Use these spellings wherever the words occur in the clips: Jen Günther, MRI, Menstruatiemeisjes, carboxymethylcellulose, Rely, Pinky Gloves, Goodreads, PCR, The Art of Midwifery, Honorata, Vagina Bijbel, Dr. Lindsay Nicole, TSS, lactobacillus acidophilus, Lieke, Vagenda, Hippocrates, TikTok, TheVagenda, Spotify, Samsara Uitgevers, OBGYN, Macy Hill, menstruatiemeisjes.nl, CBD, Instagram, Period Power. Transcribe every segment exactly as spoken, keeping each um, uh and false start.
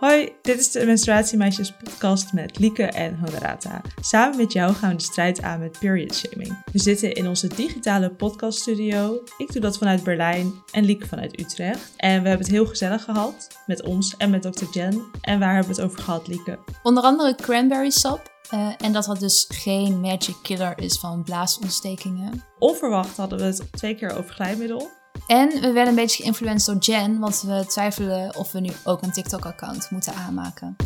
Hoi, dit is de Menstruatiemeisjes podcast met Lieke en Honorata. Samen met jou gaan we de strijd aan met period shaming. We zitten in onze digitale podcaststudio. Ik doe dat vanuit Berlijn en Lieke vanuit Utrecht. En we hebben het heel gezellig gehad met ons en met dokter Jen. En waar hebben we het over gehad, Lieke? Onder andere cranberry sap. Uh, en dat dat dus geen magic killer is van blaasontstekingen. Onverwacht hadden we het twee keer over glijmiddel. En we werden een beetje geïnfluenced door Jen, want we twijfelen of we nu ook een TikTok-account moeten aanmaken.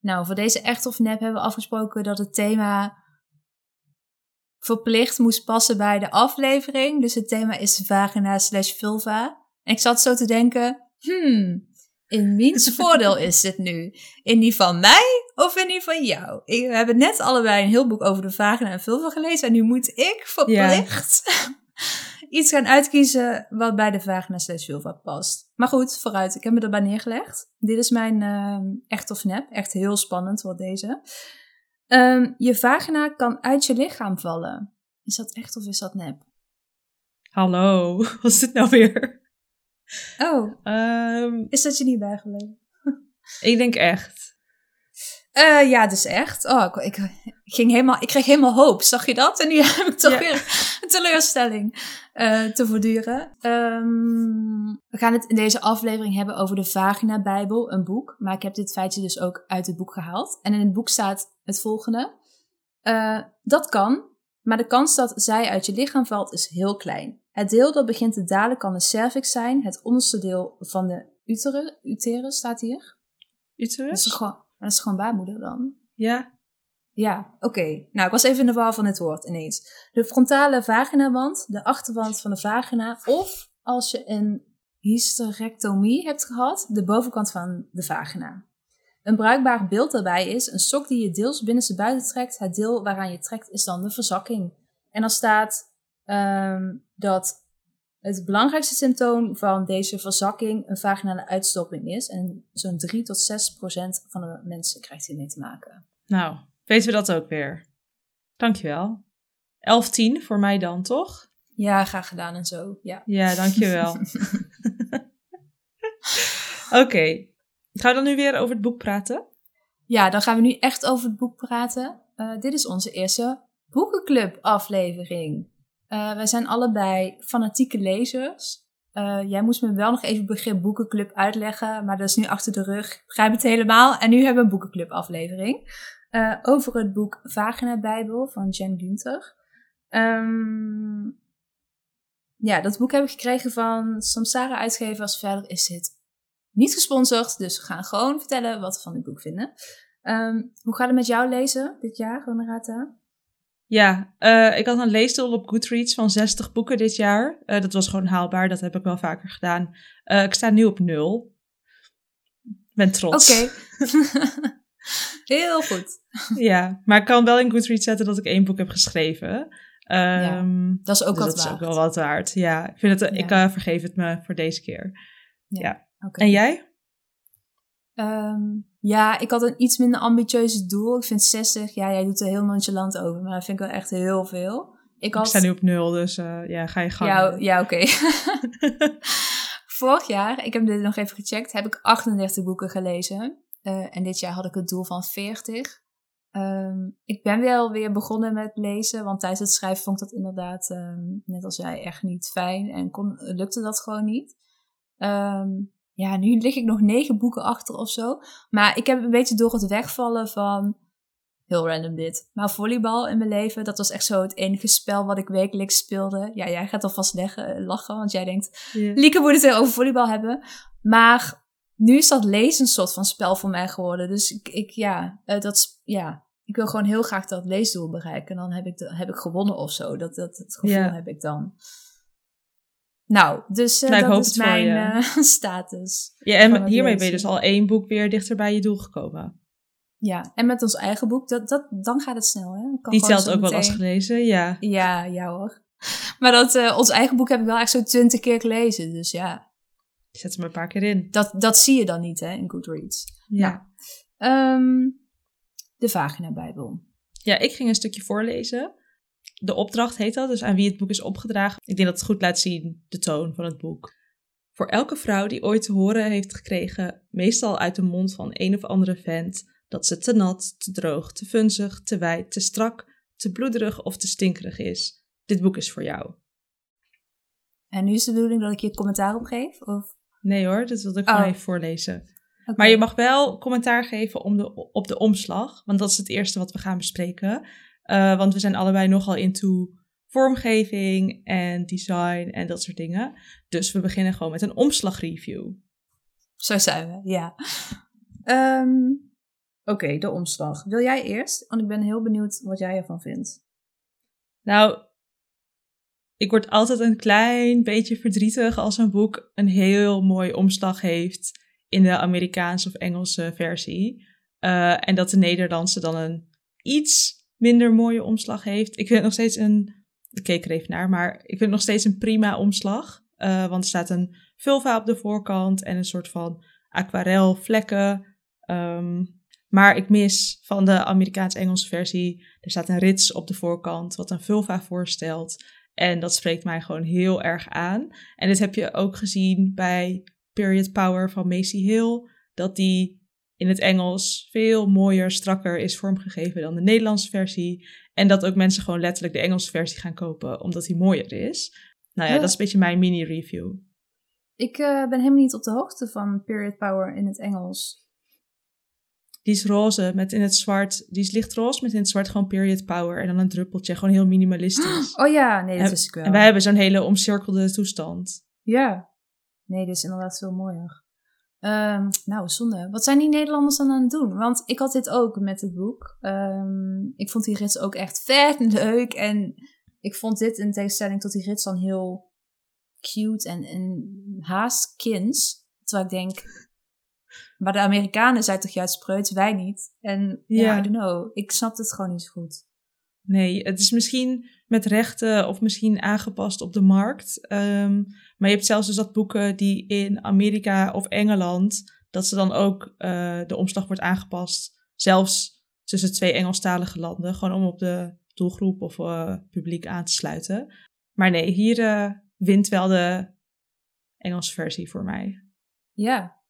Nou, voor deze echt of nep hebben we afgesproken dat het thema verplicht moest passen bij de aflevering. Dus het thema is vagina slash vulva. En ik zat zo te denken, hmm... in wiens voordeel is dit nu? In die van mij of in die van jou? Ik, we hebben net allebei een heel boek over de vagina en vulva gelezen. En nu moet ik verplicht ja. iets gaan uitkiezen wat bij de vagina slash vulva past. Maar goed, vooruit. Ik heb me erbij neergelegd. Dit is mijn uh, echt of nep. Echt heel spannend wordt deze. Um, je vagina kan uit je lichaam vallen. Is dat echt of is dat nep? Hallo, wat is dit nou weer? Oh, um, is dat je niet bijgebleven? Ik denk echt. Uh, ja, dus echt. Oh, ik, ik, ging helemaal, ik kreeg helemaal hoop, zag je dat? En nu heb ik toch ja. weer een teleurstelling uh, te voortduren. Um, we gaan het in deze aflevering hebben over de Vagina Bijbel, een boek. Maar ik heb dit feitje dus ook uit het boek gehaald. En in het boek staat het volgende. Uh, dat kan, maar de kans dat zij uit je lichaam valt is heel klein. Het deel dat begint te dalen kan de cervix zijn. Het onderste deel van de uterus, uterus staat hier. Uterus? Dat is gewoon, dat is gewoon baarmoeder dan. Ja. Ja, oké. Okay. Nou, ik was even in de war van het woord ineens. De frontale vaginawand, de achterwand van de vagina. Of als je een hysterectomie hebt gehad, de bovenkant van de vagina. Een bruikbaar beeld daarbij is een sok die je deels binnenste buiten trekt. Het deel waaraan je trekt is dan de verzakking. En dan staat... Um, dat het belangrijkste symptoom van deze verzakking een vaginale uitstopping is. En zo'n drie tot zes procent van de mensen krijgt hiermee te maken. Nou, weten we dat ook weer. Dankjewel. elf tien voor mij dan, toch? Ja, graag gedaan en zo. Ja, ja dankjewel. Oké. Okay. Gaan we dan nu weer over het boek praten? Ja, dan gaan we nu echt over het boek praten. Uh, dit is onze eerste boekenclub aflevering. Uh, wij zijn allebei fanatieke lezers. Uh, jij moest me wel nog even het begrip boekenclub uitleggen, maar dat is nu achter de rug. Ik begrijp het helemaal. En nu hebben we een boekenclub aflevering uh, over het boek Vagina Bijbel van Jen Günther. Um, ja, dat boek hebben we gekregen van Samsara Uitgevers. Verder is dit niet gesponsord, dus we gaan gewoon vertellen wat we van dit boek vinden. Um, hoe gaat het met jou lezen dit jaar, Honorata? Ja, uh, ik had een leesdoel op Goodreads van zestig boeken dit jaar. Uh, dat was gewoon haalbaar, dat heb ik wel vaker gedaan. Uh, ik sta nu op nul. Ik ben trots. Oké, okay. Heel goed. Ja, maar ik kan wel in Goodreads zetten dat ik één boek heb geschreven. Um, ja, dat is ook dus wat dat waard. Dat is ook wel wat waard, ja. Ik, vind het, ja. ik uh, vergeef het me voor deze keer. Ja, ja. Okay. En jij? Um, ja, ik had een iets minder ambitieus doel. Ik vind zestig, ja, jij doet er heel nonchalant over, maar dat vind ik wel echt heel veel. Ik, had... ik sta nu op nul, dus uh, ja, ga je gang. Ja, ja oké. Okay. Vorig jaar, ik heb dit nog even gecheckt, heb ik achtendertig boeken gelezen. Uh, en dit jaar had ik het doel van veertig. Um, ik ben wel weer begonnen met lezen, want tijdens het schrijven vond ik dat inderdaad, um, net als jij, echt niet fijn. En kon, lukte dat gewoon niet. Um, Ja, nu lig ik nog negen boeken achter of zo. Maar ik heb een beetje door het wegvallen van... Heel random dit. Maar volleybal in mijn leven, dat was echt zo het enige spel wat ik wekelijks speelde. Ja, jij gaat alvast leggen, lachen, want jij denkt... Yeah. Lieke moet het over volleybal hebben. Maar nu is dat lezen een soort van spel voor mij geworden. Dus ik, ik, ja, uh, dat, ja, ik wil gewoon heel graag dat leesdoel bereiken. En dan heb ik, de, heb ik gewonnen of zo. Dat, dat, dat gevoel yeah. heb ik dan. Nou, dus uh, nou, dat is mijn uh, status. Ja, en hiermee lezen. Ben je dus al één boek weer dichter bij je doel gekomen. Ja, en met ons eigen boek, dat, dat, dan gaat het snel, hè? Kan die telt ook meteen... wel als gelezen, ja. Ja, ja hoor. Maar dat, uh, ons eigen boek heb ik wel echt zo twintig keer gelezen, dus ja. Ik zet hem een paar keer in. Dat, dat zie je dan niet, hè, in Goodreads. Ja. Nou, um, de Vagina Bijbel. Ja, ik ging een stukje voorlezen. De opdracht heet dat, dus aan wie het boek is opgedragen. Ik denk dat het goed laat zien, de toon van het boek. Voor elke vrouw die ooit te horen heeft gekregen, meestal uit de mond van een of andere vent, dat ze te nat, te droog, te vunzig, te wijd, te strak, te bloederig of te stinkerig is. Dit boek is voor jou. En nu is de bedoeling dat ik je commentaar op geef? Of? Nee hoor, dat wilde ik gewoon oh. even voorlezen. Okay. Maar je mag wel commentaar geven om de, op de omslag, want dat is het eerste wat we gaan bespreken. Uh, want we zijn allebei nogal into vormgeving en design en dat soort dingen. Dus we beginnen gewoon met een omslagreview. Zo zijn we, ja. Um, Oké, okay, de omslag. Wil jij eerst? Want ik ben heel benieuwd wat jij ervan vindt. Nou, ik word altijd een klein beetje verdrietig als een boek een heel mooi omslag heeft in de Amerikaanse of Engelse versie. Uh, en dat de Nederlandse dan een iets minder mooie omslag heeft. Ik vind het nog steeds een... Ik keek er even naar, maar ik vind het nog steeds een prima omslag. Uh, want er staat een vulva op de voorkant en een soort van aquarel vlekken. Um, maar ik mis van de Amerikaans-Engelse versie. Er staat een rits op de voorkant wat een vulva voorstelt. En dat spreekt mij gewoon heel erg aan. En dit heb je ook gezien bij Period Power van Macy Hill. Dat die in het Engels veel mooier, strakker is vormgegeven dan de Nederlandse versie. En dat ook mensen gewoon letterlijk de Engelse versie gaan kopen, omdat die mooier is. Nou ja, ja. Dat is een beetje mijn mini-review. Ik uh, ben helemaal niet op de hoogte van Period Power in het Engels. Die is roze, met in het zwart... Die is lichtroze, met in het zwart gewoon Period Power. En dan een druppeltje, gewoon heel minimalistisch. Oh ja, nee, dat wist ik wel. En wij hebben zo'n hele omcirkelde toestand. Ja. Nee, dit is inderdaad veel mooier. Um, nou, zonde. Wat zijn die Nederlanders dan aan het doen? Want ik had dit ook met het boek. Um, ik vond die rits ook echt vet en leuk. En ik vond dit in tegenstelling tot die rits dan heel cute en, en haast kinds. Terwijl ik denk, maar de Amerikanen zijn toch juist preuts, wij niet. En ja, yeah, I don't know. Ik snap het gewoon niet goed. Nee, het is misschien met rechten of misschien aangepast op de markt. Um, maar je hebt zelfs dus dat boeken die in Amerika of Engeland, dat ze dan ook uh, de omslag wordt aangepast. Zelfs tussen twee Engelstalige landen. Gewoon om op de doelgroep of uh, publiek aan te sluiten. Maar nee, hier uh, wint wel de Engelse versie voor mij. Ja.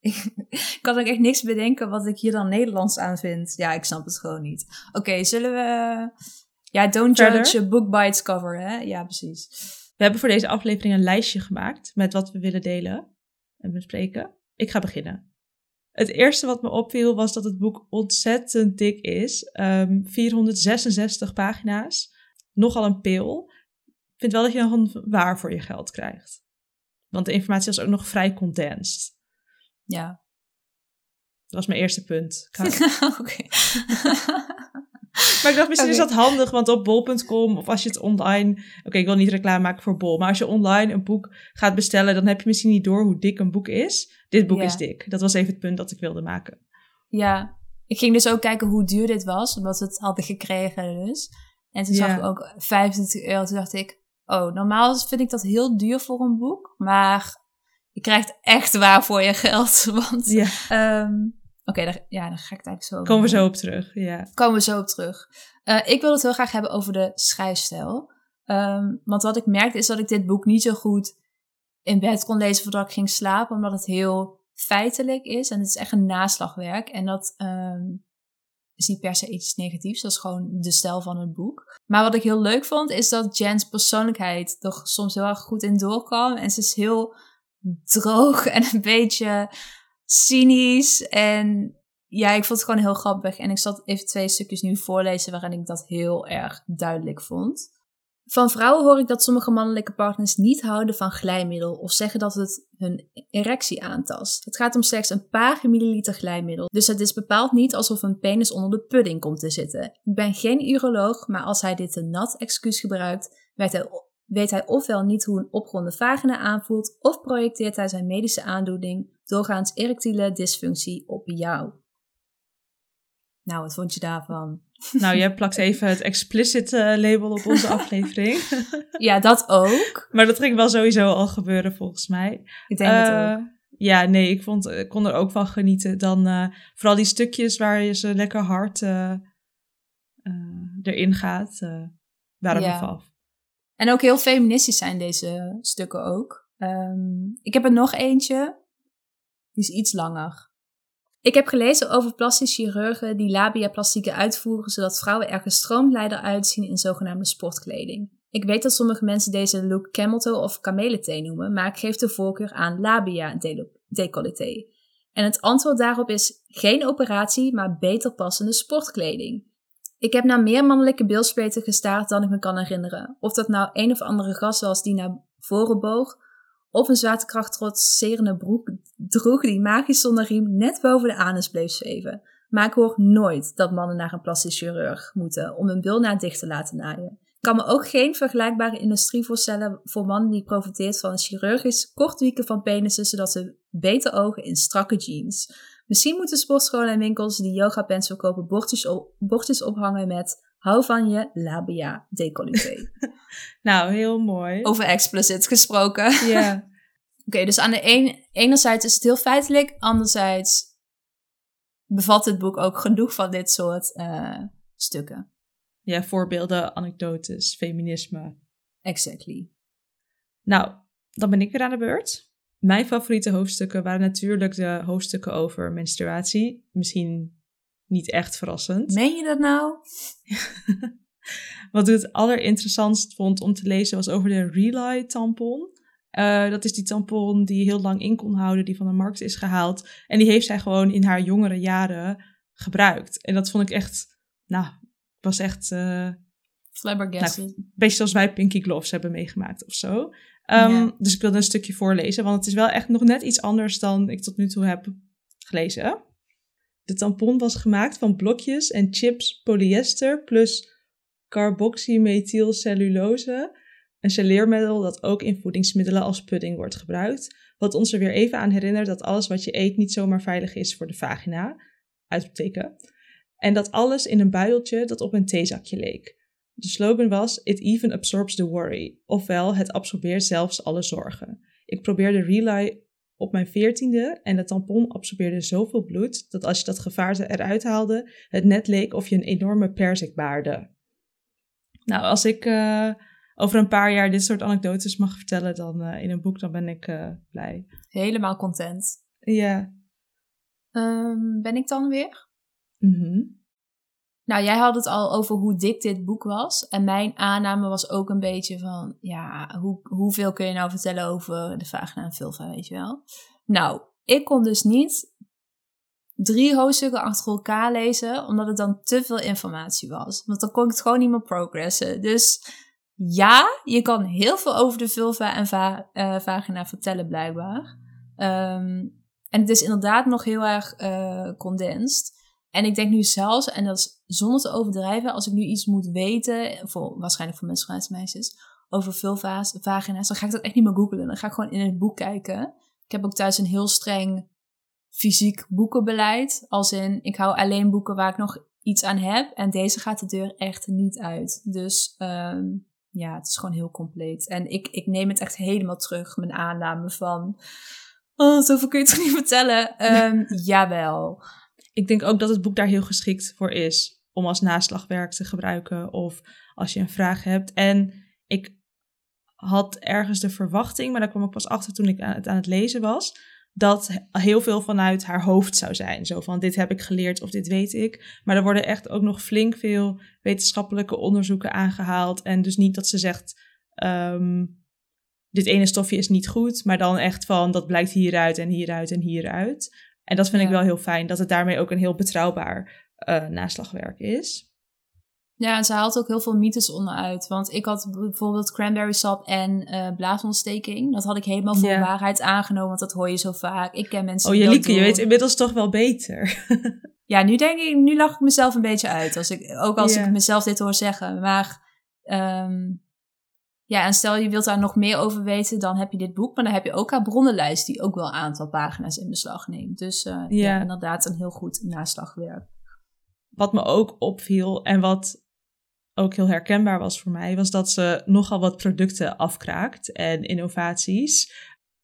Ik kan ook echt niks bedenken wat ik hier dan Nederlands aan vind. Ja, ik snap het gewoon niet. Oké, okay, zullen we... Ja, don't Verder? judge a book by its cover, hè? Ja, precies. We hebben voor deze aflevering een lijstje gemaakt met wat we willen delen en bespreken. Ik ga beginnen. Het eerste wat me opviel was dat het boek ontzettend dik is. Um, vierhonderdzesenzestig pagina's. Nogal een pil. Ik vind wel dat je dan waar voor je geld krijgt. Want de informatie was ook nog vrij condensed. Ja. Dat was mijn eerste punt. Oké. Maar ik dacht, misschien okay. is dat handig, want op bol punt com of als je het online... Oké, okay, ik wil niet reclame maken voor Bol, maar als je online een boek gaat bestellen, dan heb je misschien niet door hoe dik een boek is. Dit boek yeah. is dik. Dat was even het punt dat ik wilde maken. Ja, ik ging dus ook kijken hoe duur dit was, omdat we het hadden gekregen dus. En toen yeah. zag ik ook vijfentwintig euro. Toen dacht ik, oh, normaal vind ik dat heel duur voor een boek, maar... Je krijgt echt waar voor je geld. Want, ja. um, oké, okay, ja, daar ga ik het eigenlijk zo over. Komen we zo op terug, ja. Komen we zo op terug. Uh, ik wil het heel graag hebben over de schrijfstijl. Um, want wat ik merkte is dat ik dit boek niet zo goed in bed kon lezen voordat ik ging slapen. Omdat het heel feitelijk is. En het is echt een naslagwerk. En dat um, is niet per se iets negatiefs. Dat is gewoon de stijl van het boek. Maar wat ik heel leuk vond is dat Jen's persoonlijkheid er soms heel erg goed in doorkwam. En ze is heel... droog en een beetje cynisch. En ja, ik vond het gewoon heel grappig. En ik zal even twee stukjes nu voorlezen waarin ik dat heel erg duidelijk vond. Van vrouwen hoor ik dat sommige mannelijke partners niet houden van glijmiddel of zeggen dat het hun erectie aantast. Het gaat om slechts een paar milliliter glijmiddel, dus het is bepaald niet alsof een penis onder de pudding komt te zitten. Ik ben geen uroloog, maar als hij dit te nat excuus gebruikt, werd hij op. Weet hij ofwel niet hoe een opgeronde vagina aanvoelt, of projecteert hij zijn medische aandoening, doorgaans erectiele dysfunctie, op jou. Nou, wat vond je daarvan? Nou, jij plakt even het explicit uh, label op onze aflevering. Ja, dat ook. Maar dat ging wel sowieso al gebeuren, volgens mij. Ik denk uh, het ook. Ja, nee, ik, vond, ik kon er ook van genieten. Dan uh, vooral die stukjes waar je ze lekker hard... Uh, uh, erin gaat, uh, waarom ja. af. En ook heel feministisch zijn deze stukken ook. Um, ik heb er nog eentje. Die is iets langer. Ik heb gelezen over plastisch chirurgen die labiaplastieken uitvoeren, zodat vrouwen er gestroomlijnder uitzien in zogenaamde sportkleding. Ik weet dat sommige mensen deze look cameltoe of kamelenthee noemen, maar ik geef de voorkeur aan labia decolleté. En het antwoord daarop is geen operatie, maar beter passende sportkleding. Ik heb naar meer mannelijke beeldspleten gestaard dan ik me kan herinneren. Of dat nou een of andere gast was die naar voren boog, of een zwaartekracht trotserende broek droeg die magisch zonder riem net boven de anus bleef zweven. Maar ik hoor nooit dat mannen naar een plastisch chirurg moeten om hun bilnaad dicht te laten naaien. Ik kan me ook geen vergelijkbare industrie voorstellen voor mannen die profiteert van een chirurgisch kortwieken van penissen, zodat ze beter ogen in strakke jeans. Misschien moeten sportscholen en winkels die yoga pants verkopen bordjes, op, bordjes ophangen met hou van je labia decolleté. Nou, heel mooi. Over explicit gesproken. Ja. Yeah. Oké, okay, dus aan de een, enerzijds is het heel feitelijk, anderzijds bevat het boek ook genoeg van dit soort uh, stukken. Ja, voorbeelden, anekdotes, feminisme. Exactly. Nou, dan ben ik weer aan de beurt. Mijn favoriete hoofdstukken waren natuurlijk de hoofdstukken over menstruatie. Misschien niet echt verrassend. Meen je dat nou? Wat ik het allerinteressantst vond om te lezen was over de Rely tampon. Uh, dat is die tampon die heel lang in kon houden, die van de markt is gehaald. En die heeft zij gewoon in haar jongere jaren gebruikt. En dat vond ik echt... Nou, was echt... Uh, Flabbergasted. Nou, een beetje zoals wij Pinky Gloves hebben meegemaakt of zo. Um, ja. Dus ik wilde een stukje voorlezen, want het is wel echt nog net iets anders dan ik tot nu toe heb gelezen. De tampon was gemaakt van blokjes en chips polyester plus carboxymethylcellulose, een geleermiddel dat ook in voedingsmiddelen als pudding wordt gebruikt, wat ons er weer even aan herinnert dat alles wat je eet niet zomaar veilig is voor de vagina, uitteken, en dat alles in een buideltje dat op een theezakje leek. De slogan was, it even absorbs the worry, ofwel het absorbeert zelfs alle zorgen. Ik probeerde Rely op mijn veertiende en de tampon absorbeerde zoveel bloed dat als je dat gevaarte eruit haalde, het net leek of je een enorme perzik baarde. Nou, als ik uh, over een paar jaar dit soort anekdotes mag vertellen dan uh, in een boek, dan ben ik uh, blij. Helemaal content. Ja. Yeah. Um, ben ik dan weer? Mm-hmm. Nou, jij had het al over hoe dik dit boek was. En mijn aanname was ook een beetje van... Ja, hoe, hoeveel kun je nou vertellen over de vagina en vulva, weet je wel? Nou, ik kon dus niet drie hoofdstukken achter elkaar lezen... omdat het dan te veel informatie was. Want dan kon ik het gewoon niet meer progressen. Dus ja, je kan heel veel over de vulva en va- uh, vagina vertellen blijkbaar. Um, en het is inderdaad nog heel erg uh, condensed... En ik denk nu zelfs, en dat is zonder te overdrijven... als ik nu iets moet weten, voor, waarschijnlijk voor menstruatiemeisjes... over vulva's, vagina's, dan ga ik dat echt niet meer googlen. Dan ga ik gewoon in het boek kijken. Ik heb ook thuis een heel streng fysiek boekenbeleid. Als in, ik hou alleen boeken waar ik nog iets aan heb... en deze gaat de deur echt niet uit. Dus um, ja, het is gewoon heel compleet. En ik, ik neem het echt helemaal terug, mijn aanname van... oh, zoveel kun je toch niet vertellen? Um, jawel... Ik denk ook dat het boek daar heel geschikt voor is om als naslagwerk te gebruiken of als je een vraag hebt. En ik had ergens de verwachting, maar daar kwam ik pas achter toen ik aan het, aan het lezen was, dat heel veel vanuit haar hoofd zou zijn. Zo van, dit heb ik geleerd of dit weet ik. Maar er worden echt ook nog flink veel wetenschappelijke onderzoeken aangehaald. En dus niet dat ze zegt, um, dit ene stofje is niet goed, maar dan echt van, dat blijkt hieruit en hieruit en hieruit. En dat vind ja. ik wel heel fijn, dat het daarmee ook een heel betrouwbaar uh, naslagwerk is. Ja, en ze haalt ook heel veel mythes onderuit. Want ik had bijvoorbeeld cranberry sap en uh, blaasontsteking. Dat had ik helemaal voor ja. waarheid aangenomen, want dat hoor je zo vaak. Ik ken mensen... Oh, je Lieke, je weet inmiddels toch wel beter. Ja, nu denk ik, nu lach ik mezelf een beetje uit. Als ik, ook als ja. ik mezelf dit hoor zeggen. Maar... Um, Ja, en stel je wilt daar nog meer over weten, dan heb je dit boek. Maar dan heb je ook haar bronnenlijst die ook wel een aantal pagina's in beslag neemt. Dus uh, yeah. ja, inderdaad een heel goed naslagwerk. Wat me ook opviel en wat ook heel herkenbaar was voor mij... was dat ze nogal wat producten afkraakt en innovaties.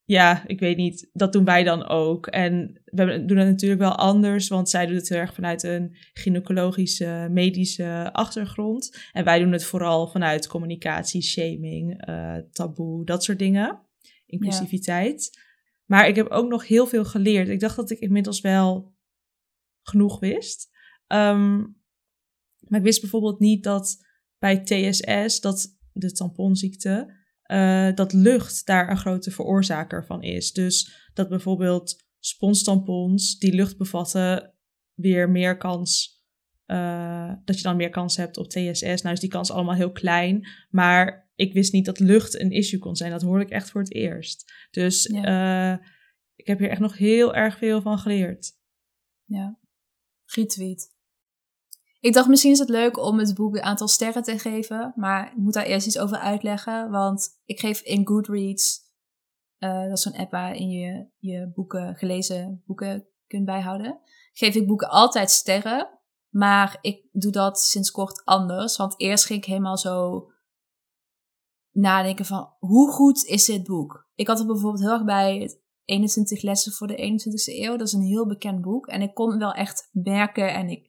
ja, ik weet niet, dat doen wij dan ook. En we doen dat natuurlijk wel anders, want zij doet het heel erg vanuit een gynaecologische, medische achtergrond. En wij doen het vooral vanuit communicatie, shaming, uh, taboe, dat soort dingen. Inclusiviteit. Ja. Maar ik heb ook nog heel veel geleerd. Ik dacht dat ik inmiddels wel genoeg wist. Um, maar ik wist bijvoorbeeld niet dat bij T S S, dat de tamponziekte, Uh, dat lucht daar een grote veroorzaker van is. Dus dat bijvoorbeeld sponstampons die lucht bevatten weer meer kans, uh, dat je dan meer kans hebt op T S S. Nou is die kans allemaal heel klein, maar ik wist niet dat lucht een issue kon zijn. Dat hoorde ik echt voor het eerst. Dus ja. uh, ik heb hier echt nog heel erg veel van geleerd. Ja, retweet. Ik dacht, misschien is het leuk om het boek een aantal sterren te geven. Maar ik moet daar eerst iets over uitleggen. Want ik geef in Goodreads, uh, dat is zo'n app waarin je je boeken, gelezen boeken kunt bijhouden. Geef ik boeken altijd sterren. Maar ik doe dat sinds kort anders. Want eerst ging ik helemaal zo nadenken van, hoe goed is dit boek? Ik had het bijvoorbeeld heel erg bij eenentwintig lessen voor de eenentwintigste eeuw. Dat is een heel bekend boek. En ik kon wel echt merken en ik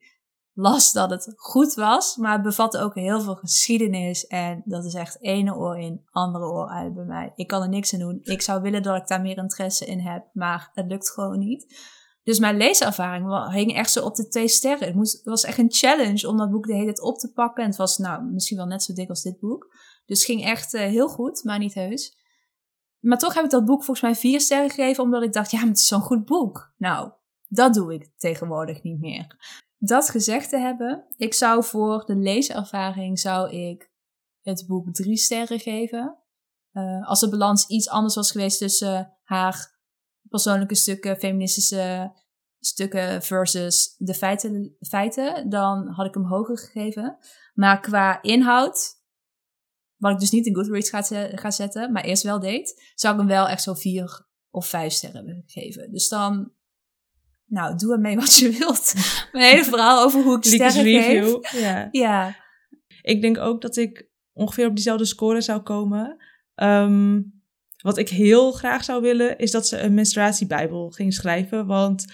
las dat het goed was, maar het bevatte ook heel veel geschiedenis. En dat is echt ene oor in, andere oor uit bij mij. Ik kan er niks aan doen. Ik zou willen dat ik daar meer interesse in heb, maar het lukt gewoon niet. Dus mijn leeservaring hing echt zo op de twee sterren. Het moest, was echt een challenge om dat boek de hele tijd op te pakken. En het was nou misschien wel net zo dik als dit boek. Dus het ging echt uh, heel goed, maar niet heus. Maar toch heb ik dat boek volgens mij vier sterren gegeven, omdat ik dacht, ja, maar het is zo'n goed boek. Nou, dat doe ik tegenwoordig niet meer. Dat gezegd te hebben, ik zou voor de leeservaring zou ik het boek drie sterren geven. Uh, als de balans iets anders was geweest tussen haar persoonlijke stukken, feministische stukken versus de feiten, feiten, dan had ik hem hoger gegeven. Maar qua inhoud, wat ik dus niet in Goodreads ga, ga zetten, maar eerst wel deed, zou ik hem wel echt zo vier of vijf sterren geven. Dus dan, nou, doe ermee wat je wilt. Mijn hele verhaal over hoe ik sterren review. Geef. Ja. ja. Ik denk ook dat ik ongeveer op diezelfde score zou komen. Um, wat ik heel graag zou willen, is dat ze een menstruatiebijbel ging schrijven. Want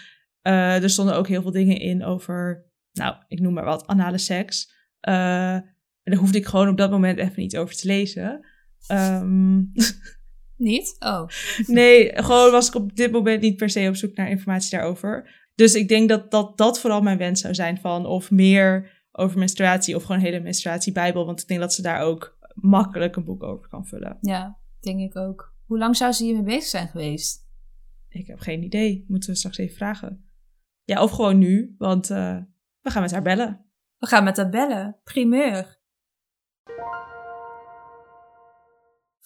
uh, er stonden ook heel veel dingen in over, nou, ik noem maar wat, anale seks. Uh, en daar hoefde ik gewoon op dat moment even niet over te lezen. Um, Niet? Oh. Nee, gewoon was ik op dit moment niet per se op zoek naar informatie daarover. Dus ik denk dat dat, dat vooral mijn wens zou zijn van, of meer over menstruatie of gewoon een hele menstruatiebijbel. Want ik denk dat ze daar ook makkelijk een boek over kan vullen. Ja, denk ik ook. Hoe lang zou ze hiermee bezig zijn geweest? Ik heb geen idee. Moeten we straks even vragen. Ja, of gewoon nu, want uh, we gaan met haar bellen. We gaan met haar bellen. Primeur.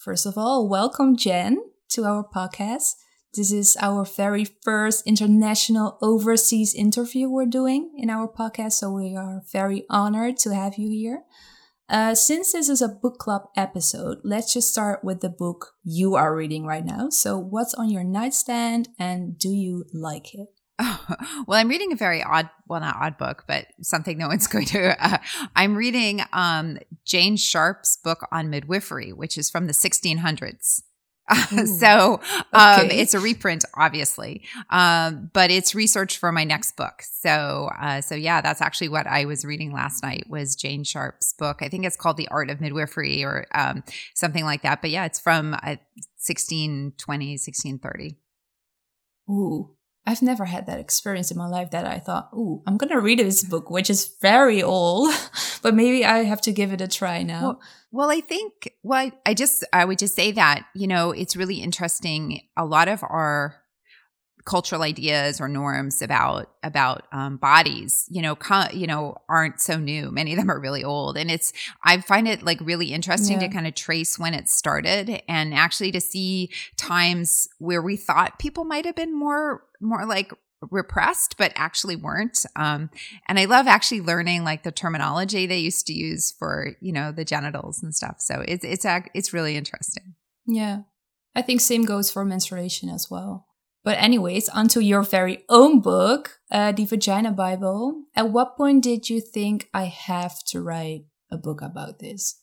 First of all, welcome, Jen, to our podcast. This is our very first international overseas interview we're doing in our podcast, so we are very honored to have you here. Uh, since this is a book club episode, let's just start with the book you are reading right now. So what's on your nightstand and do you like it? Oh, well, I'm reading a very odd, well, not odd book, but something no one's going to. Uh, I'm reading um, Jane Sharp's book on midwifery, which is from the sixteen hundreds. Ooh, so um, okay. It's a reprint, obviously, um, but it's research for my next book. So, uh, so yeah, that's actually what I was reading last night was Jane Sharp's book. I think it's called The Art of Midwifery or um, something like that. But yeah, it's from uh, sixteen twenty, sixteen thirty. Ooh. I've never had that experience in my life that I thought, ooh, I'm going to read this book, which is very old, but maybe I have to give it a try now. Well, well I think, well, I, I just, I would just say that, you know, it's really interesting. A lot of our cultural ideas or norms about, about, um, bodies, you know, co- you know, aren't so new. Many of them are really old. And it's, I find it like really interesting yeah. to kind of trace when it started and actually to see times where we thought people might have been more, more like repressed, but actually weren't. Um, and I love actually learning like the terminology they used to use for, you know, the genitals and stuff. So it's, it's, it's really interesting. Yeah. I think same goes for menstruation as well. But anyways, onto your very own book, uh, The Vagina Bible. At what point did you think I have to write a book about this?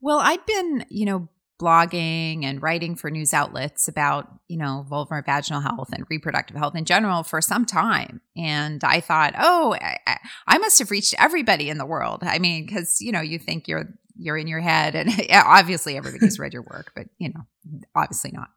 Well, I'd been, you know, blogging and writing for news outlets about, you know, vulvar and vaginal health and reproductive health in general for some time. And I thought, oh, I, I must have reached everybody in the world. I mean, because, you know, you think you're you're in your head and obviously everybody's read your work, but, you know, obviously not.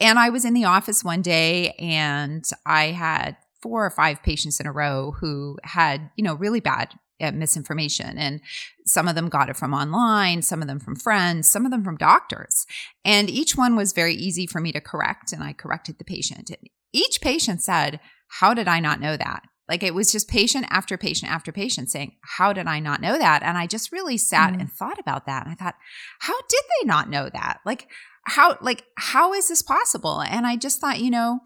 And I was in the office one day and I had four or five patients in a row who had, you know, really bad uh, misinformation. And some of them got it from online, some of them from friends, some of them from doctors. And each one was very easy for me to correct. And I corrected the patient. And each patient said, how did I not know that? Like, it was just patient after patient after patient saying, how did I not know that? And I just really sat mm. and thought about that. And I thought, how did they not know that? Like, how, like, how is this possible? And I just thought, you know,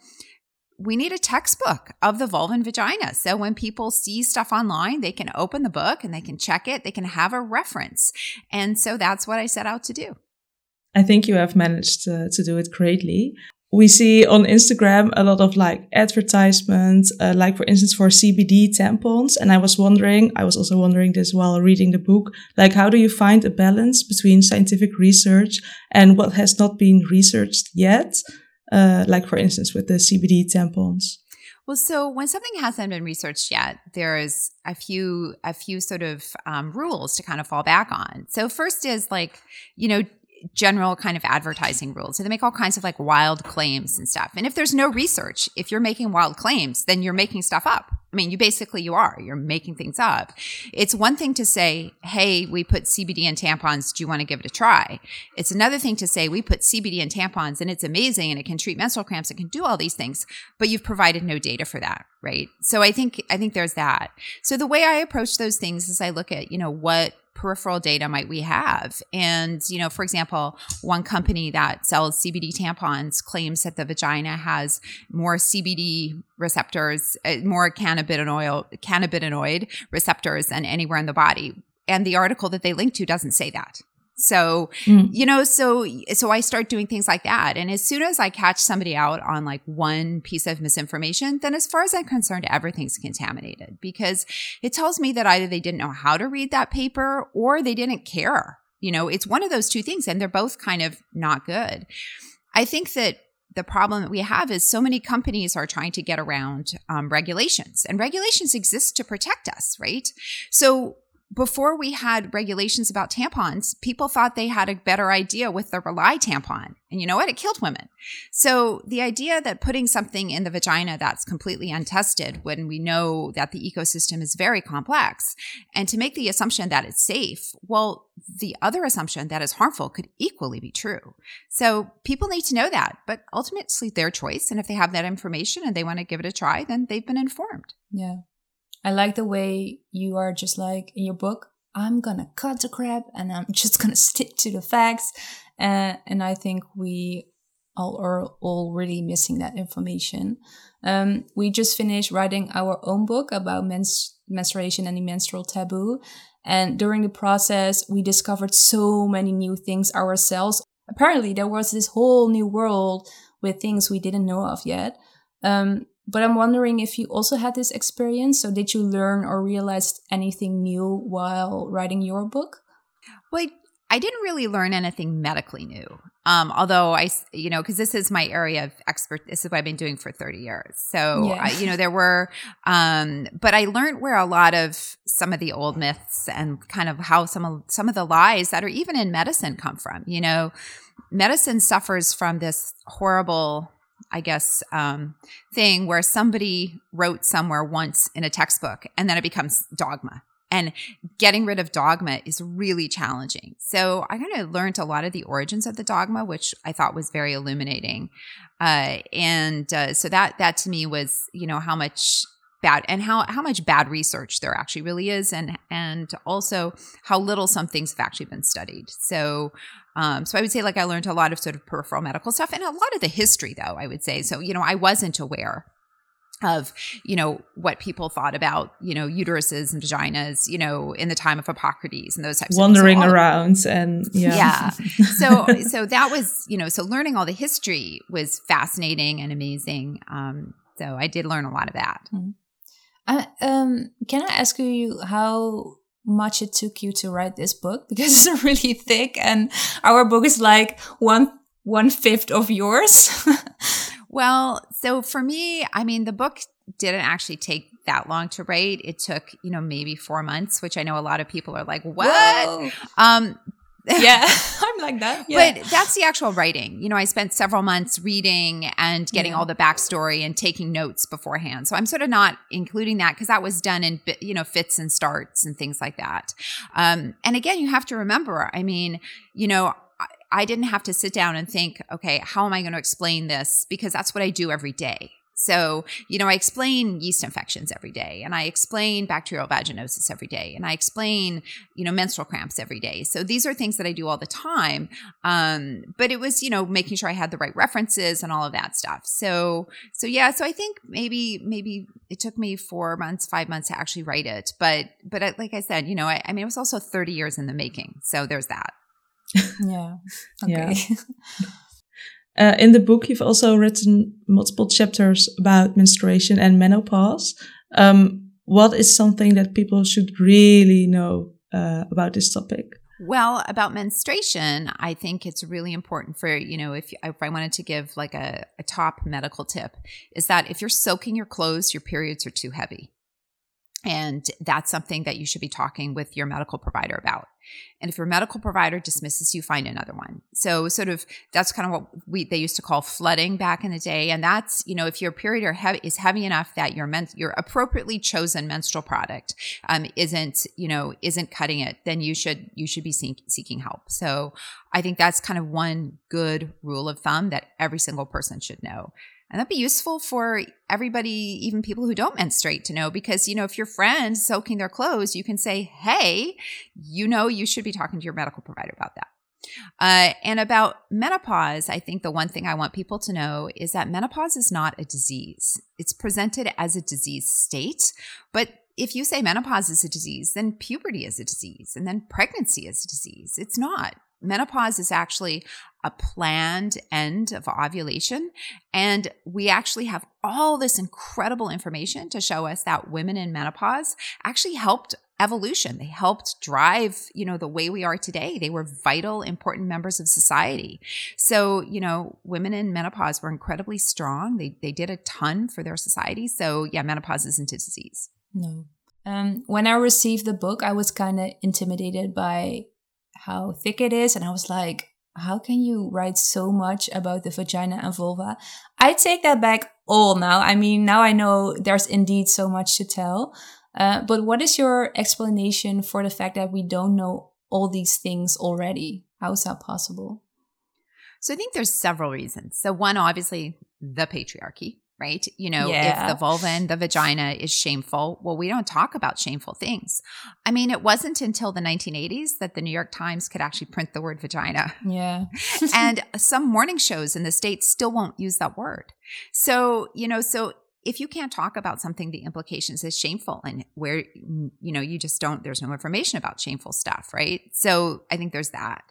we need a textbook of the vulva and vagina. So when people see stuff online, they can open the book and they can check it. They can have a reference. And so that's what I set out to do. I think you have managed uh, to do it greatly. We see on Instagram a lot of like advertisements, uh, like for instance for C B D tampons. And I was wondering, I was also wondering this while reading the book, like how do you find a balance between scientific research and what has not been researched yet? Uh, like for instance with the C B D tampons. Well, so when something hasn't been researched yet, there is a few a few sort of um, rules to kind of fall back on. So first is like, you know, general kind of advertising rules. So they make all kinds of like wild claims and stuff. And if there's no research, if you're making wild claims, then you're making stuff up. I mean, you basically, you are, you're making things up. It's one thing to say, hey, we put C B D in tampons. Do you want to give it a try? It's another thing to say, we put C B D in tampons and it's amazing and it can treat menstrual cramps. It can do all these things, but you've provided no data for that. Right. So I think, I think there's that. So the way I approach those things is I look at, you know, what peripheral data might we have? And, you know, for example, one company that sells C B D tampons claims that the vagina has more C B D receptors, uh, more cannabinoid, cannabinoid receptors than anywhere in the body. And the article that they link to doesn't say that. So, mm. you know, so, so I start doing things like that. And as soon as I catch somebody out on like one piece of misinformation, then as far as I'm concerned, everything's contaminated because it tells me that either they didn't know how to read that paper or they didn't care. You know, it's one of those two things and they're both kind of not good. I think that the problem that we have is so many companies are trying to get around um, regulations, and regulations exist to protect us, right? So before we had regulations about tampons, people thought they had a better idea with the Rely tampon. And you know what? It killed women. So the idea that putting something in the vagina that's completely untested when we know that the ecosystem is very complex, and to make the assumption that it's safe, well, the other assumption that is harmful could equally be true. So people need to know that, but ultimately their choice. And if they have that information and they want to give it a try, then they've been informed. Yeah. I like the way you are just like in your book, I'm going to cut the crap and I'm just going to stick to the facts. Uh, and I think we all are already missing that information. Um, we just finished writing our own book about mens- menstruation and the menstrual taboo. And during the process, we discovered so many new things ourselves. Apparently, there was this whole new world with things we didn't know of yet. Um, But I'm wondering if you also had this experience. So did you learn or realize anything new while writing your book? Well, I didn't really learn anything medically new. Um, although I, you know, because this is my area of expert, this is what I've been doing for thirty years. So, yeah. I, you know, there were, um, but I learned where a lot of some of the old myths and kind of how some of, some of the lies that are even in medicine come from. You know, medicine suffers from this horrible, I guess, um, thing where somebody wrote somewhere once in a textbook and then it becomes dogma. And getting rid of dogma is really challenging. So I kind of learned a lot of the origins of the dogma, which I thought was very illuminating. Uh, and uh, so that that to me was, you know, how much bad and how, how much bad research there actually really is, and and also how little some things have actually been studied. So Um, so I would say like I learned a lot of sort of peripheral medical stuff and a lot of the history though, I would say. So, you know, I wasn't aware of, you know, what people thought about, you know, uteruses and vaginas, you know, in the time of Hippocrates and those types Wandering of things. Wandering so around and yeah. Yeah. So, so that was, you know, so learning all the history was fascinating and amazing. Um, so I did learn a lot of that. Mm-hmm. I, um, can I ask you how much it took you to write this book, because it's really thick and our book is like one one fifth of yours. Well, so for me, I mean, the book didn't actually take that long to write. It took, you know, maybe four months, which I know a lot of people are like, what? Um, yeah, I'm like that. Yeah. But that's the actual writing. You know, I spent several months reading and getting yeah. all the backstory and taking notes beforehand. So I'm sort of not including that because that was done in, you know, fits and starts and things like that. Um, and again, you have to remember, I mean, you know, I didn't have to sit down and think, okay, how am I going to explain this? Because that's what I do every day. So, you know, I explain yeast infections every day, and I explain bacterial vaginosis every day, and I explain, you know, menstrual cramps every day. So these are things that I do all the time. Um, but it was, you know, making sure I had the right references and all of that stuff. So, so yeah, so I think maybe, maybe it took me four months, five months to actually write it. But, but I, like I said, you know, I, I mean, it was also thirty years in the making. So there's that. Yeah. Okay. Yeah. Uh, in the book, you've also written multiple chapters about menstruation and menopause. Um, what is something that people should really know uh, about this topic? Well, about menstruation, I think it's really important for, you know, if, if I wanted to give like a, a top medical tip, is that if you're soaking your clothes, your periods are too heavy. And that's something that you should be talking with your medical provider about. And if your medical provider dismisses you, find another one. So sort of that's kind of what we they used to call flooding back in the day. And that's, you know, if your period are heavy, is heavy enough that your men, your appropriately chosen menstrual product um, isn't, you know, isn't cutting it, then you should you should be seek, seeking help. So I think that's kind of one good rule of thumb that every single person should know. And that'd be useful for everybody, even people who don't menstruate, to know, because, you know, if your friend's soaking their clothes, you can say, hey, you know, you should be talking to your medical provider about that. Uh, and about menopause, I think the one thing I want people to know is that menopause is not a disease. It's presented as a disease state, but if you say menopause is a disease, then puberty is a disease, and then pregnancy is a disease. It's not. Menopause is actually a planned end of ovulation. And we actually have all this incredible information to show us that women in menopause actually helped evolution. They helped drive, you know, the way we are today. They were vital, important members of society. So, you know, women in menopause were incredibly strong. They they did a ton for their society. So yeah, menopause isn't a disease. No. Um, when I received the book, I was kind of intimidated by how thick it is. And I was like, how can you write so much about the vagina and vulva? I take that back all now. I mean, now I know there's indeed so much to tell. Uh, but what is your explanation for the fact that we don't know all these things already? How is that possible? So I think there's several reasons. So one, obviously, the patriarchy. Right? You know, yeah. If the vulva and the vagina is shameful, well, we don't talk about shameful things. I mean, it wasn't until the nineteen eighties that the New York Times could actually print the word vagina. Yeah. And some morning shows in the States still won't use that word. So, you know, so if you can't talk about something, the implications is shameful, and where, you know, you just don't, there's no information about shameful stuff, right? So I think there's that.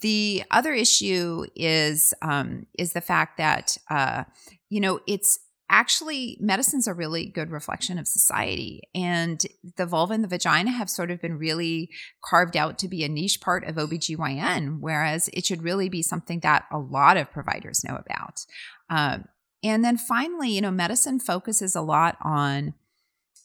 The other issue is um, is the fact that, uh, you know, it's actually, medicine's a really good reflection of society. And the vulva and the vagina have sort of been really carved out to be a niche part of O B G Y N, whereas it should really be something that a lot of providers know about. Um, and then finally, you know, medicine focuses a lot on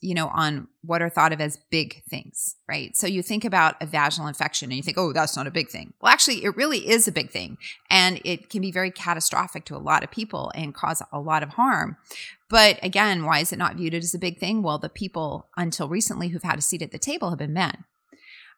you know, on what are thought of as big things, right? So you think about a vaginal infection and you think, oh, that's not a big thing. Well, actually, it really is a big thing. And it can be very catastrophic to a lot of people and cause a lot of harm. But again, why is it not viewed as a big thing? Well, the people until recently who've had a seat at the table have been men.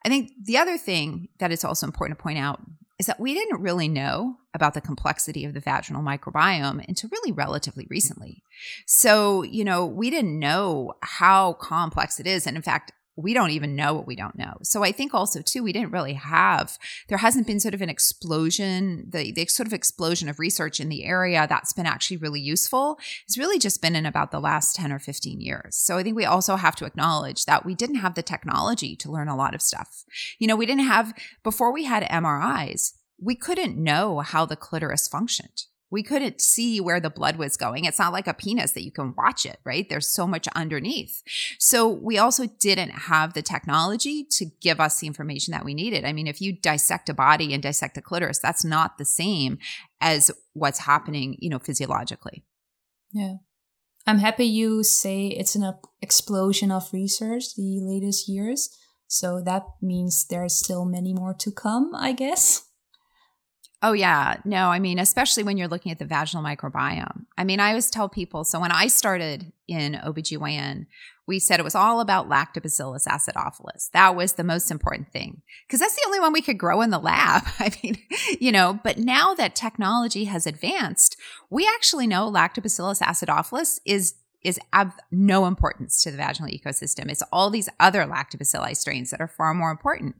I think the other thing that it's also important to point out is that we didn't really know about the complexity of the vaginal microbiome until really relatively recently. So, you know, we didn't know how complex it is. And in fact, we don't even know what we don't know. So I think also, too, we didn't really have, there hasn't been sort of an explosion, the, the sort of explosion of research in the area that's been actually really useful. It's really just been in about the last ten or fifteen years. So I think we also have to acknowledge that we didn't have the technology to learn a lot of stuff. You know, we didn't have, before we had M R Is, we couldn't know how the clitoris functioned. we couldn't see where the blood was going. It's not like a penis that you can watch it, right? There's so much underneath. So we also didn't have the technology to give us the information that we needed. I mean, if you dissect a body and dissect a clitoris, that's not the same as what's happening, you know, physiologically. Yeah. I'm happy you say it's an explosion of research the latest years. So that means there's still many more to come, I guess. Oh, yeah. No, I mean, especially when you're looking at the vaginal microbiome. I mean, I always tell people, so when I started in O B G Y N, we said it was all about lactobacillus acidophilus. That was the most important thing because that's the only one we could grow in the lab. I mean, you know, but now that technology has advanced, we actually know lactobacillus acidophilus is is of no importance to the vaginal ecosystem. It's all these other lactobacilli strains that are far more important.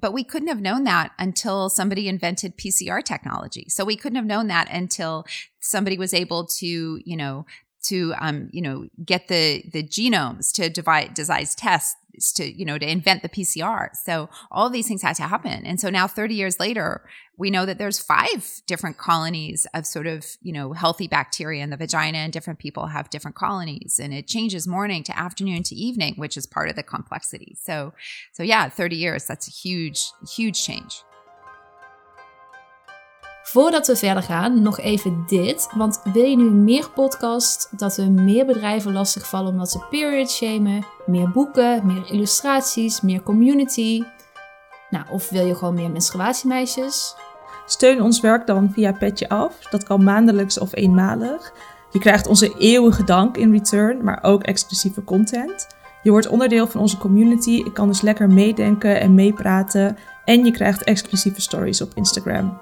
But we couldn't have known that until somebody invented P C R technology. So we couldn't have known that until somebody was able to, you know, to, um, you know, get the, the genomes to divide, design tests to, you know, to invent the P C R. So all these things had to happen. And so now thirty years later, we know that there's five different colonies of sort of, you know, healthy bacteria in the vagina, and different people have different colonies, and it changes morning to afternoon to evening, which is part of the complexity. So, so yeah, thirty years, that's a huge, huge change. Voordat we verder gaan, nog even dit. Want wil je nu meer podcasts, dat we meer bedrijven lastigvallen omdat ze period shamen, meer boeken, meer illustraties, meer community? Nou, of wil je gewoon meer menstruatiemeisjes? Steun ons werk dan via Petje Af. Dat kan maandelijks of eenmalig. Je krijgt onze eeuwige dank in return, maar ook exclusieve content. Je wordt onderdeel van onze community. Ik kan dus lekker meedenken en meepraten. En je krijgt exclusieve stories op Instagram.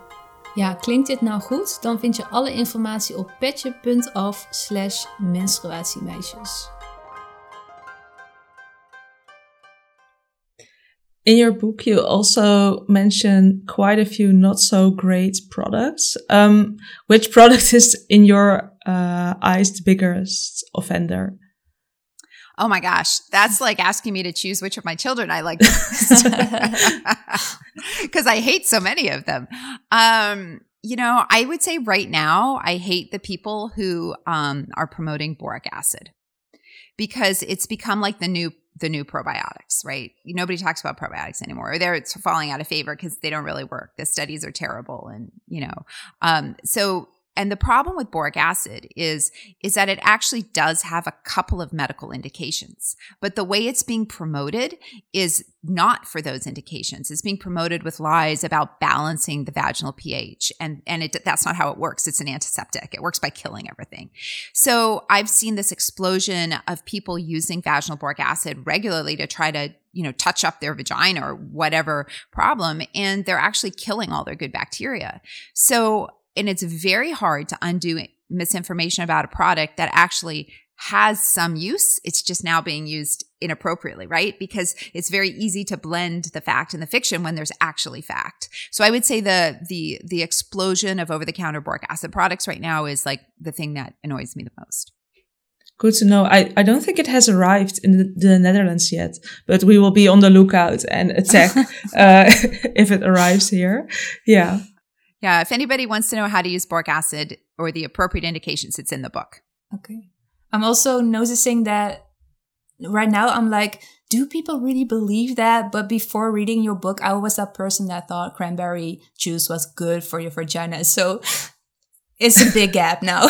Ja, klinkt dit nou goed? Dan vind je alle informatie op petje.af slash menstruatiemeisjes. In your book you also mention quite a few not so great products. Um, which product is in your uh, eyes the biggest offender? Oh my gosh, that's like asking me to choose which of my children I like best because I hate so many of them. Um, you know, I would say right now I hate the people who um, are promoting boric acid because it's become like the new the new probiotics, right? Nobody talks about probiotics anymore. Or they're it's falling out of favor because they don't really work. The studies are terrible, and you know, um, so. And the problem with boric acid is, is that it actually does have a couple of medical indications. But the way it's being promoted is not for those indications. It's being promoted with lies about balancing the vaginal pH. And, and it, that's not how it works. It's an antiseptic. It works by killing everything. So I've seen this explosion of people using vaginal boric acid regularly to try to, you know, touch up their vagina or whatever problem. And they're actually killing all their good bacteria. So And it's very hard to undo misinformation about a product that actually has some use. It's just now being used inappropriately, right? Because it's very easy to blend the fact and the fiction when there's actually fact. So I would say the the the explosion of over-the-counter boric acid products right now is like the thing that annoys me the most. Good to know. I, I don't think it has arrived in the, the Netherlands yet, but we will be on the lookout and attack uh, if it arrives here. Yeah. Yeah, if anybody wants to know how to use boric acid or the appropriate indications, it's in the book. Okay. I'm also noticing that right now I'm like, do people really believe that? But before reading your book, I was that person that thought cranberry juice was good for your vagina. So it's a big gap now.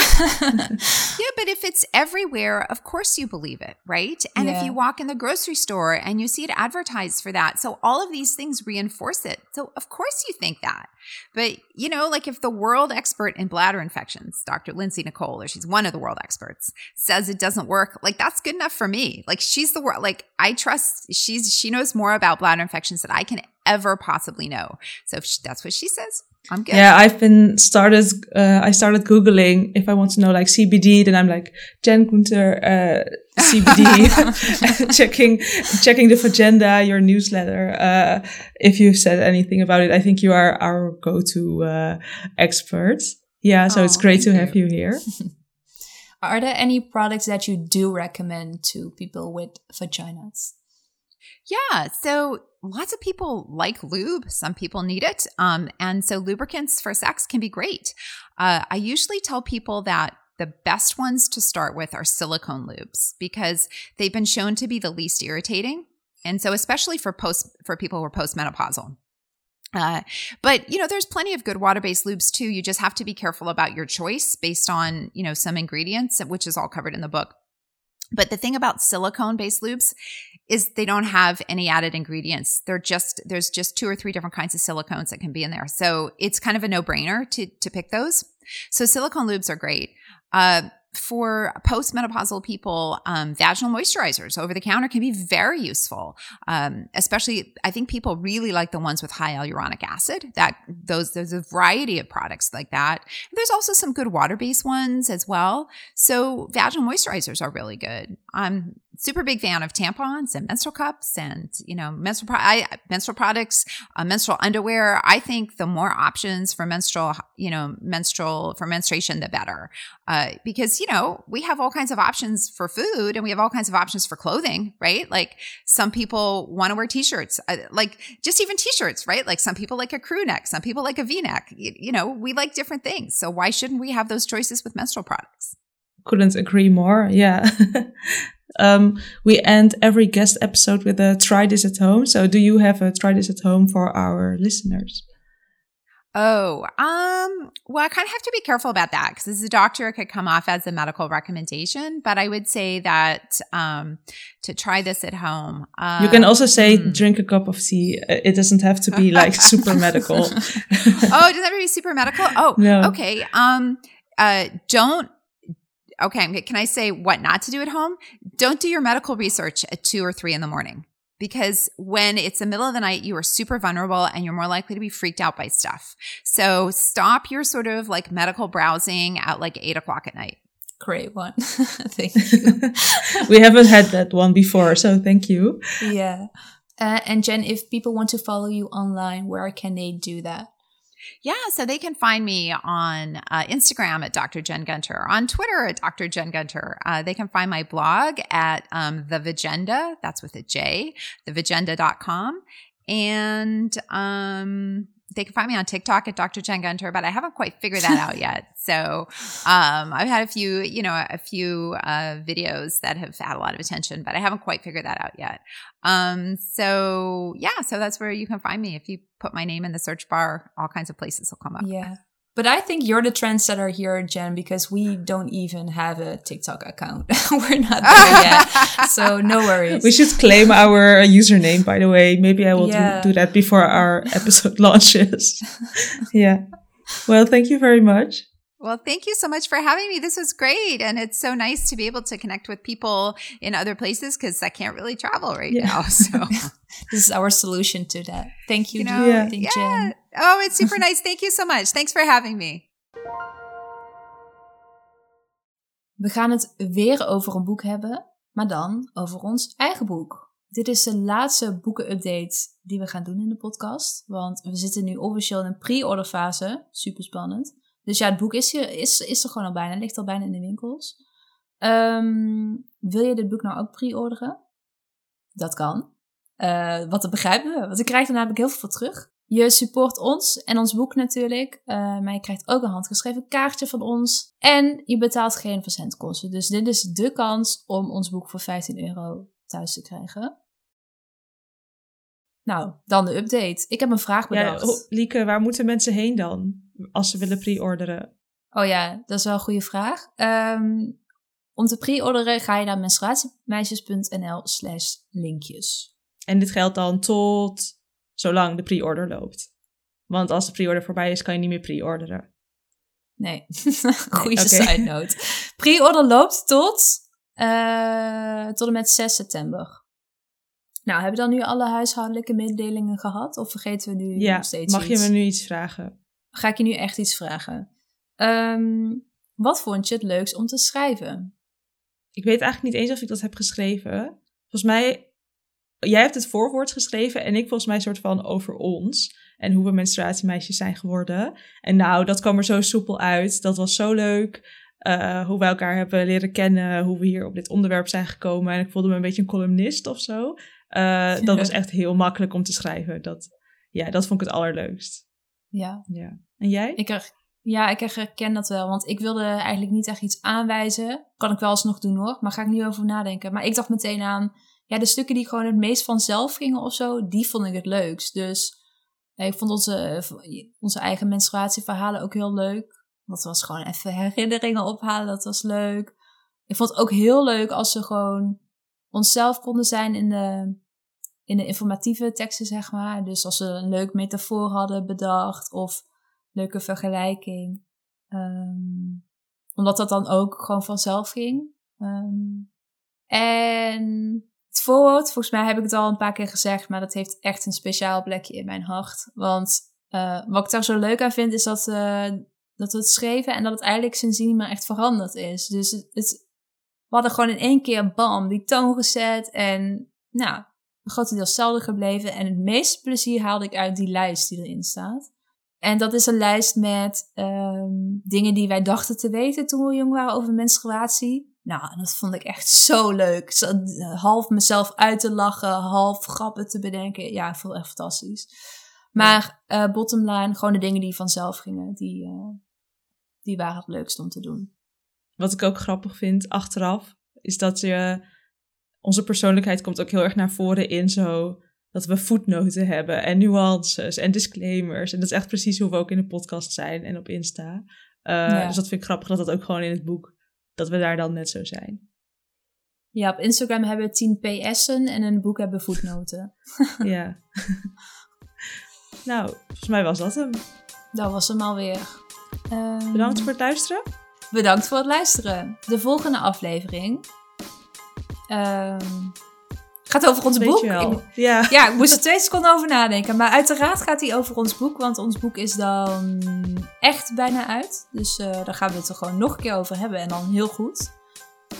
Yeah, but if it's everywhere, of course you believe it, right? And yeah. If you walk in the grocery store and you see it advertised for that, so all of these things reinforce it. So of course you think that. But, you know, like if the world expert in bladder infections, Doctor Lindsay Nicole, or she's one of the world experts, says it doesn't work, like that's good enough for me. Like she's the world, like I trust, she's she knows more about bladder infections than I can ever possibly know. So if she, that's what she says, I'm good. Yeah, I've been started, uh, I started Googling if I want to know like C B D, then I'm like, Jen Günther, uh, C B D, checking, checking the Vagenda, your newsletter. Uh, if you've said anything about it, I think you are our go-to, uh, experts. Yeah. So oh, it's great to have you, you here. Are there any products that you do recommend to people with vaginas? Yeah. So lots of people like lube. Some people need it. Um, and so lubricants for sex can be great. Uh, I usually tell people that the best ones to start with are silicone lubes because they've been shown to be the least irritating. And so especially for post for people who are postmenopausal. Uh, but, you know, there's plenty of good water-based lubes too. You just have to be careful about your choice based on, you know, some ingredients, which is all covered in the book. But the thing about silicone-based lubes is they don't have any added ingredients. They're just, there's just two or three different kinds of silicones that can be in there. So it's kind of a no-brainer to, to pick those. So silicone lubes are great. Uh, For postmenopausal people, um, vaginal moisturizers over the counter can be very useful. Um, especially, I think people really like the ones with high hyaluronic acid. That those there's a variety of products like that. And there's also some good water-based ones as well. So vaginal moisturizers are really good. I'm super big fan of tampons and menstrual cups and you know menstrual pro- I, menstrual products, uh, menstrual underwear. I think the more options for menstrual, you know, menstrual for menstruation, the better, uh, because. You know, we have all kinds of options for food and we have all kinds of options for clothing, right? Like some people want to wear t-shirts, like just even t-shirts, right? Like some people like a crew neck, some people like a V-neck. You, you know, we like different things. So why shouldn't we have those choices with menstrual products? Couldn't agree more. Yeah. um, we end every guest episode with a try this at home. So do you have a try this at home for our listeners? Oh, um, well, I kind of have to be careful about that because as a doctor, it could come off as a medical recommendation, but I would say that um, to try this at home. Um, you can also say hmm. drink a cup of tea. It doesn't have to be like super medical. Oh, doesn't have to be super medical? Oh, no. Okay. Um, uh, don't. Okay. Can I say what not to do at home? Don't do your medical research at two or three in the morning. Because when it's the middle of the night, you are super vulnerable and you're more likely to be freaked out by stuff. So stop your sort of like medical browsing at like eight o'clock at night. Great one. Thank you. We haven't had that one before, so thank you. Yeah. Uh, and Jen, if people want to follow you online, where can they do that? Yeah, so they can find me on uh, Instagram at Doctor Jen Günther, on Twitter at Doctor Jen Günther. Uh, they can find my blog at um, TheVagenda, that's with a J, the vagenda dot com. And um, they can find me on TikTok at Doctor Jen Günther, but I haven't quite figured that out yet. So um, I've had a few, you know, a few uh, videos that have had a lot of attention, but I haven't quite figured that out yet. Um, so yeah, so that's where you can find me. If you put my name in the search bar, all kinds of places will come up. Yeah. But I think you're the trendsetter here, Jen, because we don't even have a TikTok account. We're not there yet. So no worries. We should claim our username, by the way. Maybe I will yeah. do, do that before our episode launches. Yeah. Well, thank you very much. Well, thank you so much for having me. This was great. And it's so nice to be able to connect with people in other places because I can't really travel right yeah. now. So this is our solution to that. Thank you, you know, yeah. Thank yeah. Jen. Oh, it's super nice. Thank you so much. Thanks for having me. We gaan het weer over een boek hebben, maar dan over ons eigen boek. Dit is de laatste boeken-update die we gaan doen in de podcast. Want we zitten nu officieel in een pre-order fase. Super spannend. Dus ja, het boek is, hier, is, is er gewoon al bijna. Het ligt al bijna in de winkels. Um, wil je dit boek nou ook pre-orderen? Dat kan. Uh, wat dat begrijpen we. Want ik krijg er namelijk heel veel voor terug. Je support ons en ons boek natuurlijk. Uh, maar je krijgt ook een handgeschreven kaartje van ons. En je betaalt geen verzendkosten. Dus dit is de kans om ons boek voor vijftien euro thuis te krijgen. Nou, dan de update. Ik heb een vraag bedacht. Ja, Lieke, waar moeten mensen heen dan? Als ze willen pre-orderen? Oh ja, dat is wel een goede vraag. Um, om te pre-orderen ga je naar menstruatiemeisjes.nl slash linkjes. En dit geldt dan tot zolang de pre-order loopt. Want als de pre-order voorbij is, kan je niet meer pre-orderen. Nee, goede okay. side note. Pre-order loopt tot, uh, tot en met zes september. Nou, hebben we dan nu alle huishoudelijke mededelingen gehad? Of vergeten we nu ja, nog steeds mag iets? Mag je me nu iets vragen? Ga ik je nu echt iets vragen. Um, wat vond je het leukst om te schrijven? Ik weet eigenlijk niet eens of ik dat heb geschreven. Volgens mij, jij hebt het voorwoord geschreven en ik volgens mij een soort van over ons. En hoe we menstruatiemeisjes zijn geworden. En nou, dat kwam er zo soepel uit. Dat was zo leuk. Uh, hoe we elkaar hebben leren kennen. Hoe we hier op dit onderwerp zijn gekomen. En ik voelde me een beetje een columnist of zo. Uh, dat was echt heel makkelijk om te schrijven. Dat, ja, dat vond ik het allerleukst. Ja. ja. En jij? Ik er, ja, ik herken dat wel. Want ik wilde eigenlijk niet echt iets aanwijzen. Kan ik wel alsnog doen hoor. Maar ga ik niet over nadenken. Maar ik dacht meteen aan... Ja, de stukken die gewoon het meest vanzelf gingen of zo... die vond ik het leukst. Dus ja, ik vond onze, onze eigen menstruatieverhalen ook heel leuk. Dat was gewoon even herinneringen ophalen. Dat was leuk. Ik vond het ook heel leuk als ze gewoon... onszelf konden zijn in de, in de informatieve teksten, zeg maar. Dus als ze een leuk metafoor hadden bedacht of leuke vergelijking. Um, omdat dat dan ook gewoon vanzelf ging. Um, en het voorwoord, volgens mij heb ik het al een paar keer gezegd, maar dat heeft echt een speciaal plekje in mijn hart. Want uh, wat ik daar zo leuk aan vind, is dat, uh, dat we het schreven en dat het eigenlijk sindsdien niet meer echt veranderd is. Dus het, het we hadden gewoon in één keer, bam, die toon gezet. En nou, grotendeels hetzelfde gebleven. En het meeste plezier haalde ik uit die lijst die erin staat. En dat is een lijst met um, dingen die wij dachten te weten toen we jong waren over menstruatie. Nou, dat vond ik echt zo leuk. Zo, half mezelf uit te lachen, half grappen te bedenken. Ja, ik vond het echt fantastisch. Maar uh, bottom line, gewoon de dingen die vanzelf gingen. Die, uh, die waren het leukst om te doen. Wat ik ook grappig vind achteraf, is dat je, onze persoonlijkheid komt ook heel erg naar voren in zo dat we voetnoten hebben en nuances en disclaimers. En dat is echt precies hoe we ook in de podcast zijn en op Insta. Uh, ja. Dus dat vind ik grappig dat dat ook gewoon in het boek, dat we daar dan net zo zijn. Ja, op Instagram hebben we tien P S'en en in het boek hebben we voetnoten. Ja. Nou, volgens mij was dat hem. Dat was hem alweer. Um... Bedankt voor het luisteren. Bedankt voor het luisteren. De volgende aflevering um, gaat over ons boek. Ik, ja. ja, ik moest er twee seconden over nadenken. Maar uiteraard gaat die over ons boek. Want ons boek is dan echt bijna uit. Dus uh, daar gaan we het er gewoon nog een keer over hebben. En dan heel goed.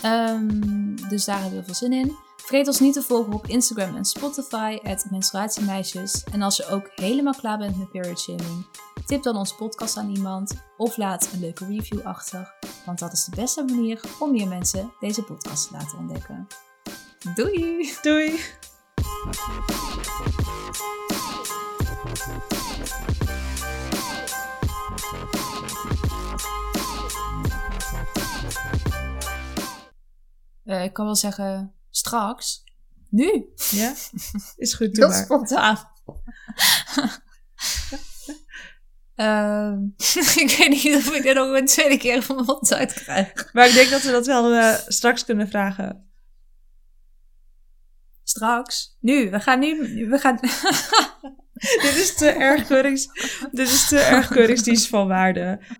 Um, dus daar hebben we veel zin in. Vergeet ons niet te volgen op Instagram en Spotify. at menstruatiemeisjes. En als je ook helemaal klaar bent met period shaming, tip dan ons podcast aan iemand of laat een leuke review achter. Want dat is de beste manier om meer mensen deze podcast te laten ontdekken. Doei! Doei! Uh, ik kan wel zeggen, straks. Nu. Ja, is goed. Doe maar. Spontaan. uh, ik weet niet of ik dit nog een tweede keer van mijn mond uit krijg. Maar ik denk dat we dat wel uh, straks kunnen vragen. Straks. Nu. We gaan nu... We gaan... Dit is te erg keuringsdienst van waarde.